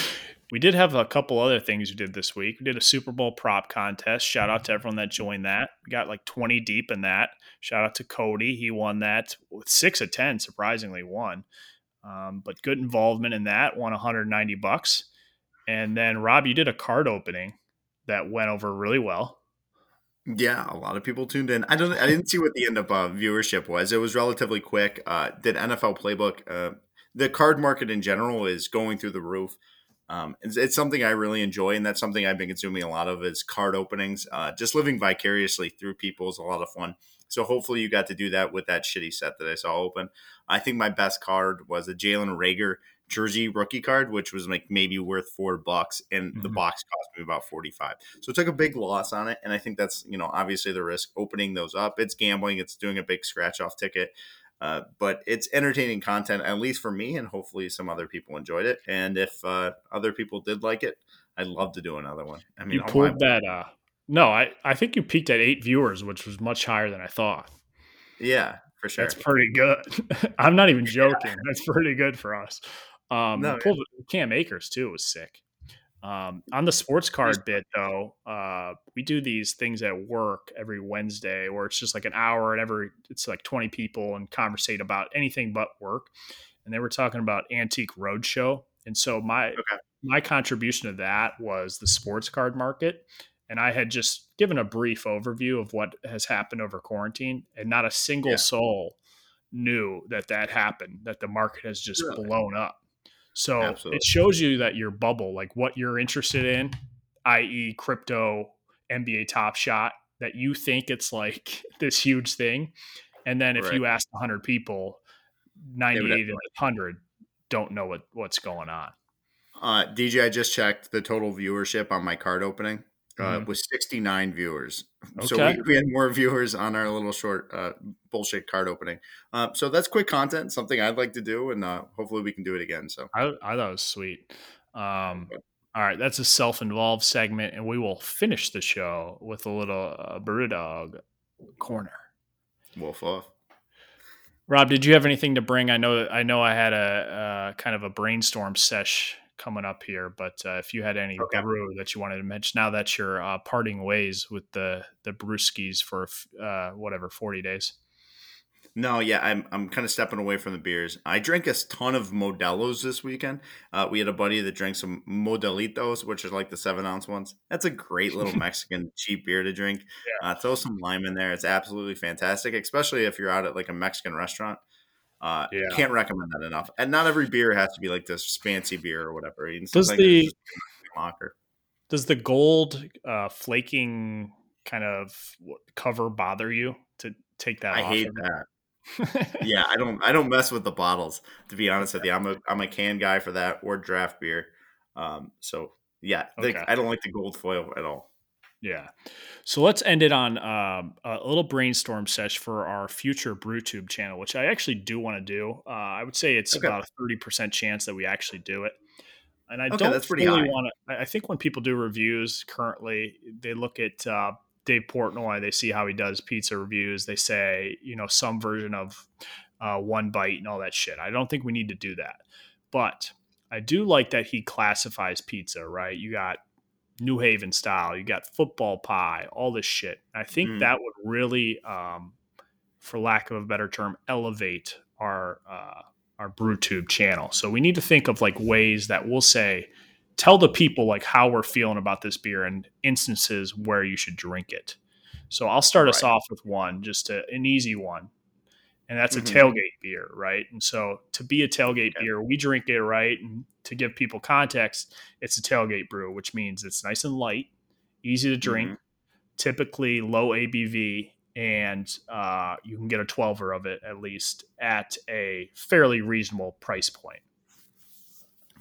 We did have a couple other things we did this week. We did a Super Bowl prop contest. Shout out to everyone that joined that. We got like twenty deep in that. Shout out to Cody. He won that with six of ten, surprisingly won. Um, but good involvement in that. Won one hundred ninety bucks. And then, Rob, you did a card opening that went over really well. Yeah, a lot of people tuned in. I don't. I didn't see what the end of uh, viewership was. It was relatively quick. Uh, did N F L Playbook. Uh, the card market in general is going through the roof. Um, it's, it's something I really enjoy, and that's something I've been consuming a lot of is card openings. Uh, just living vicariously through people is a lot of fun. So hopefully you got to do that with that shitty set that I saw open. I think my best card was a Jalen Reagor jersey rookie card, which was like maybe worth four bucks, and mm-hmm. the box cost me about forty-five. So it took a big loss on it, and I think that's, you know, obviously the risk opening those up. It's gambling. It's doing a big scratch off ticket. Uh, but it's entertaining content, at least for me, and hopefully some other people enjoyed it. And if uh, other people did like it, I'd love to do another one. I mean, you pulled that. Uh, no, I, I think you peaked at eight viewers, which was much higher than I thought. Yeah, for sure. That's pretty good. I'm not even joking. Yeah. That's pretty good for us. Um, no, pulled, yeah. Cam Akers, too, was sick. Um, on the sports card bit, though, uh, we do these things at work every Wednesday where it's just like an hour and every it's like twenty people and conversate about anything but work. And they were talking about Antique Roadshow. And so my okay. my contribution to that was the sports card market. And I had just given a brief overview of what has happened over quarantine, and not a single yeah. soul knew that that happened, that the market has just really? blown up. So Absolutely. It shows you that your bubble, like what you're interested in, that is crypto, N B A Top Shot, that you think it's like this huge thing. And then if right. you ask one hundred people, ninety-eight to one hundred don't know what, what's going on. Uh, D J, I just checked the total viewership on my card opening uh, mm-hmm. was sixty-nine viewers. Okay. So we, we had more viewers on our little short uh, bullshit card opening. Uh, so that's quick content, something I'd like to do, and uh, hopefully we can do it again. So I, I thought it was sweet. Um, all right, that's a self-involved segment, and we will finish the show with a little uh, Brew Dog corner. Wolf off. Rob, did you have anything to bring? I know, I know, I had a uh, kind of a brainstorm sesh coming up here, but uh, if you had any okay. brew that you wanted to mention now that you're uh, parting ways with the the brewskis for uh, whatever forty days. No, yeah, I'm I'm kind of stepping away from the beers. I drank a ton of Modelo's this weekend. Uh, we had a buddy that drank some Modelitos, which is like the seven ounce ones. That's a great little Mexican cheap beer to drink. Yeah. Uh, throw some lime in there; it's absolutely fantastic, especially if you're out at like a Mexican restaurant. Uh, yeah. Can't recommend that enough. And not every beer has to be like this fancy beer or whatever. It's does the does the gold uh, flaking kind of cover bother you to take that? I off hate that. yeah, I don't I don't mess with the bottles, to be honest with you. I'm a I'm a can guy for that, or draft beer. Um, so yeah, okay. the, I don't like the gold foil at all. Yeah. So let's end it on um, a little brainstorm sesh for our future BrewTube channel, which I actually do want to do. Uh, I would say it's okay. about a thirty percent chance that we actually do it. And I okay, don't that's pretty really want to. I think when people do reviews currently, they look at uh, Dave Portnoy, they see how he does pizza reviews. They say, you know, some version of uh, one bite and all that shit. I don't think we need to do that. But I do like that he classifies pizza, right? You got New Haven style, you got football pie, all this shit. I think mm. that would really, um, for lack of a better term, elevate our uh, our BrewTube channel. So we need to think of like ways that we'll say, tell the people like how we're feeling about this beer and instances where you should drink it. So I'll start right. us off with one, just a, an easy one. And that's mm-hmm. a tailgate beer, right? And so to be a tailgate okay. beer, we drink it, right? And to give people context, it's a tailgate brew, which means it's nice and light, easy to drink, mm-hmm. typically low A B V, and uh, you can get a twelver of it at least at a fairly reasonable price point.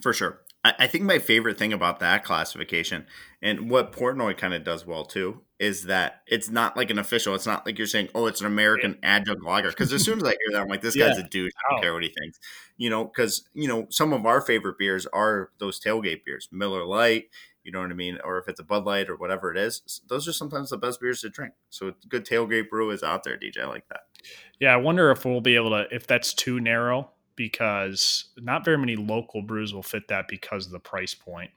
For sure. I, I think my favorite thing about that classification, and what Portnoy kind of does well too, is that it's not like an official. It's not like you're saying, oh, it's an American yeah. adjunct lager. Because as soon as I hear that, I'm like, this yeah. guy's a douche. I don't oh. care what he thinks. You know, because, you know, some of our favorite beers are those tailgate beers, Miller Lite, you know what I mean? Or if it's a Bud Light or whatever it is, those are sometimes the best beers to drink. So a good tailgate brew is out there, D J. I like that. Yeah, I wonder if we'll be able to, if that's too narrow, because not very many local brews will fit that because of the price point,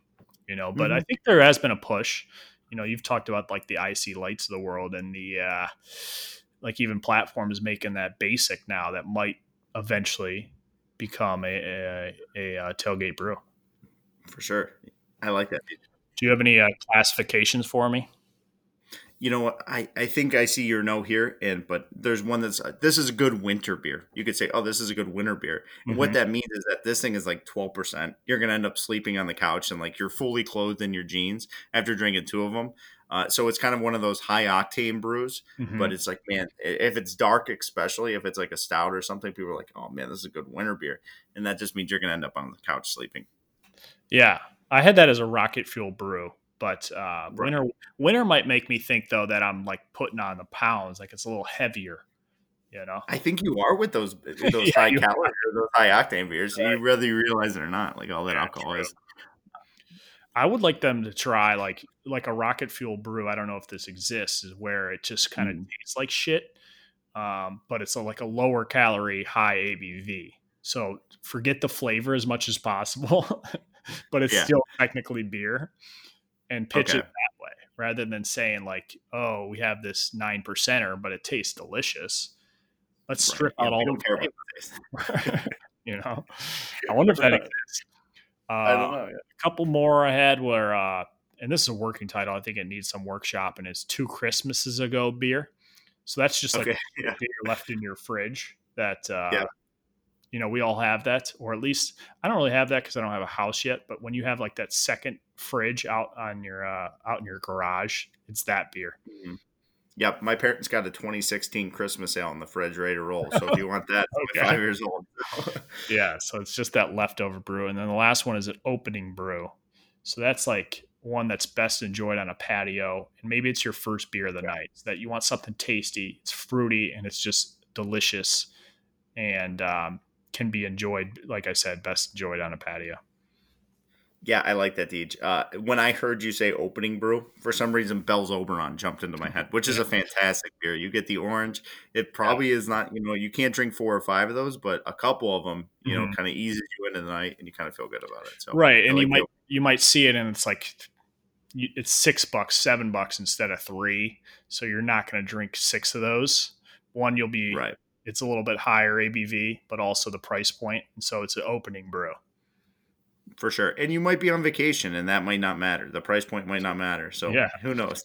you know. But mm-hmm. I think there has been a push. You know, you've talked about like the I C Lights of the world and the uh, like even platforms making that basic now that might eventually become a a, a, a tailgate brew. For sure. I like that. Do you have any uh, classifications for me? You know what? I, I think I see your no here, and but there's one that's uh, this is a good winter beer. You could say, oh, this is a good winter beer. And mm-hmm. what that means is that this thing is like twelve percent. You're going to end up sleeping on the couch and like you're fully clothed in your jeans after drinking two of them. Uh, so it's kind of one of those high octane brews, mm-hmm. but it's like, man, if it's dark, especially if it's like a stout or something, people are like, oh man, this is a good winter beer. And that just means you're going to end up on the couch sleeping. Yeah. I had that as a rocket fuel brew. But uh, winter winter might make me think, though, that I'm like putting on the pounds, like it's a little heavier, you know. I think you are with those those yeah, high calorie, those high octane beers, right. You whether you realize it or not, like all that yeah, alcohol true. Is. I would like them to try like like a rocket fuel brew. I don't know if this exists, is where it just kind of mm. tastes like shit, um, but it's a, like a lower calorie, high A B V. So forget the flavor as much as possible, but it's yeah. still technically beer. And pitch okay. it that way rather than saying like, oh, we have this nine percenter, but it tastes delicious. Let's strip right. out all the flavor. You know, I wonder if that exists. Uh, I don't know. Yeah. A couple more I had were, uh, and this is a working title. I think it needs some workshop, and it's Two Christmases Ago beer. So that's just like okay. yeah. beer left in your fridge that, uh, yeah. you know, we all have that, or at least I don't really have that because I don't have a house yet. But when you have like that second fridge out on your uh, out in your garage, it's that beer. Mm-hmm. Yep, my parents got a twenty sixteen Christmas ale in the fridge ready to roll. So if you want that, okay. five years old. Yeah, so it's just that leftover brew, and then the last one is an opening brew. So that's like one that's best enjoyed on a patio, and maybe it's your first beer of the yeah. night. So that you want something tasty, it's fruity, and it's just delicious, and um, can be enjoyed, like I said, best enjoyed on a patio. Yeah, I like that, Deej. Uh, when I heard you say opening brew, for some reason, Bell's Oberon jumped into my head, which is a fantastic beer. You get the orange. It probably is not, you know, you can't drink four or five of those, but a couple of them, you mm-hmm. know, kind of eases you into the night and you kind of feel good about it. So right. I and like you might the- you might see it and it's like it's six bucks, seven bucks instead of three. So you're not going to drink six of those. One, you'll be right. It's a little bit higher A B V, but also the price point. And so it's an opening brew. For sure. And you might be on vacation and that might not matter. The price point might not matter. So yeah. who knows?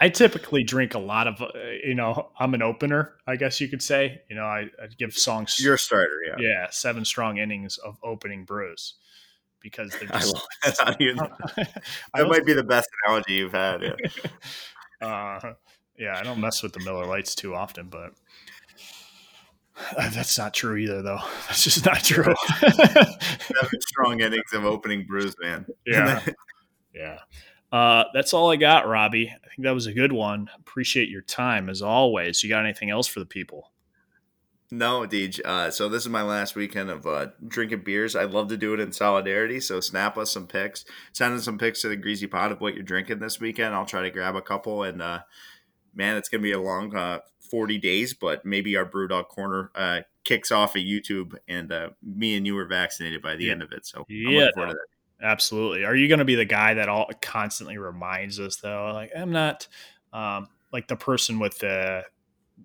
I typically drink a lot of, uh, you know, I'm an opener, I guess you could say. You know, I, I give songs. Your starter, yeah. Yeah, seven strong innings of opening brews. Because they're just. I love that. That might be the best analogy you've had. Yeah. uh, yeah, I don't mess with the Miller Lights too often, but. That's not true either, though. That's just not true. Seven strong innings of opening brews, man. Yeah. yeah. Uh, that's all I got, Robbie. I think that was a good one. Appreciate your time, as always. You got anything else for the people? No, Deej. Uh, so this is my last weekend of uh, drinking beers. I love to do it in solidarity, so snap us some pics. Send us some pics to the Greasy Pod of what you're drinking this weekend. I'll try to grab a couple, and uh, man, it's going to be a long uh forty days, but maybe our Brewdog Corner uh, kicks off at YouTube, and uh, me and you are vaccinated by the yeah. end of it. So yeah, I'm looking forward to that. Absolutely. Are you going to be the guy that all constantly reminds us, though? Like, I'm not um, like the person with the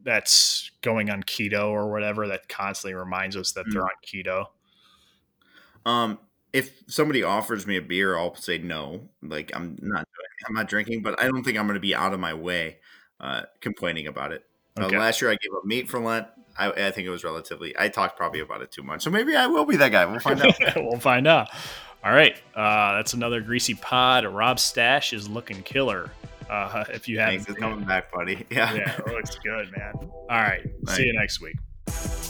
that's going on keto or whatever that constantly reminds us that mm-hmm. they're on keto. Um, if somebody offers me a beer, I'll say no. Like I'm not, I'm not drinking, but I don't think I'm going to be out of my way uh, complaining about it. Okay. Uh, last year I gave up meat for Lent. I, I think it was relatively, I talked probably about it too much. So maybe I will be that guy. We'll find out. We'll find out. All right. Uh, that's another Greasy Pod. Rob Stash is looking killer. Uh, if you haven't. Thanks for coming back, buddy. Yeah. Yeah, it looks good, man. All right. Thanks. See you next week.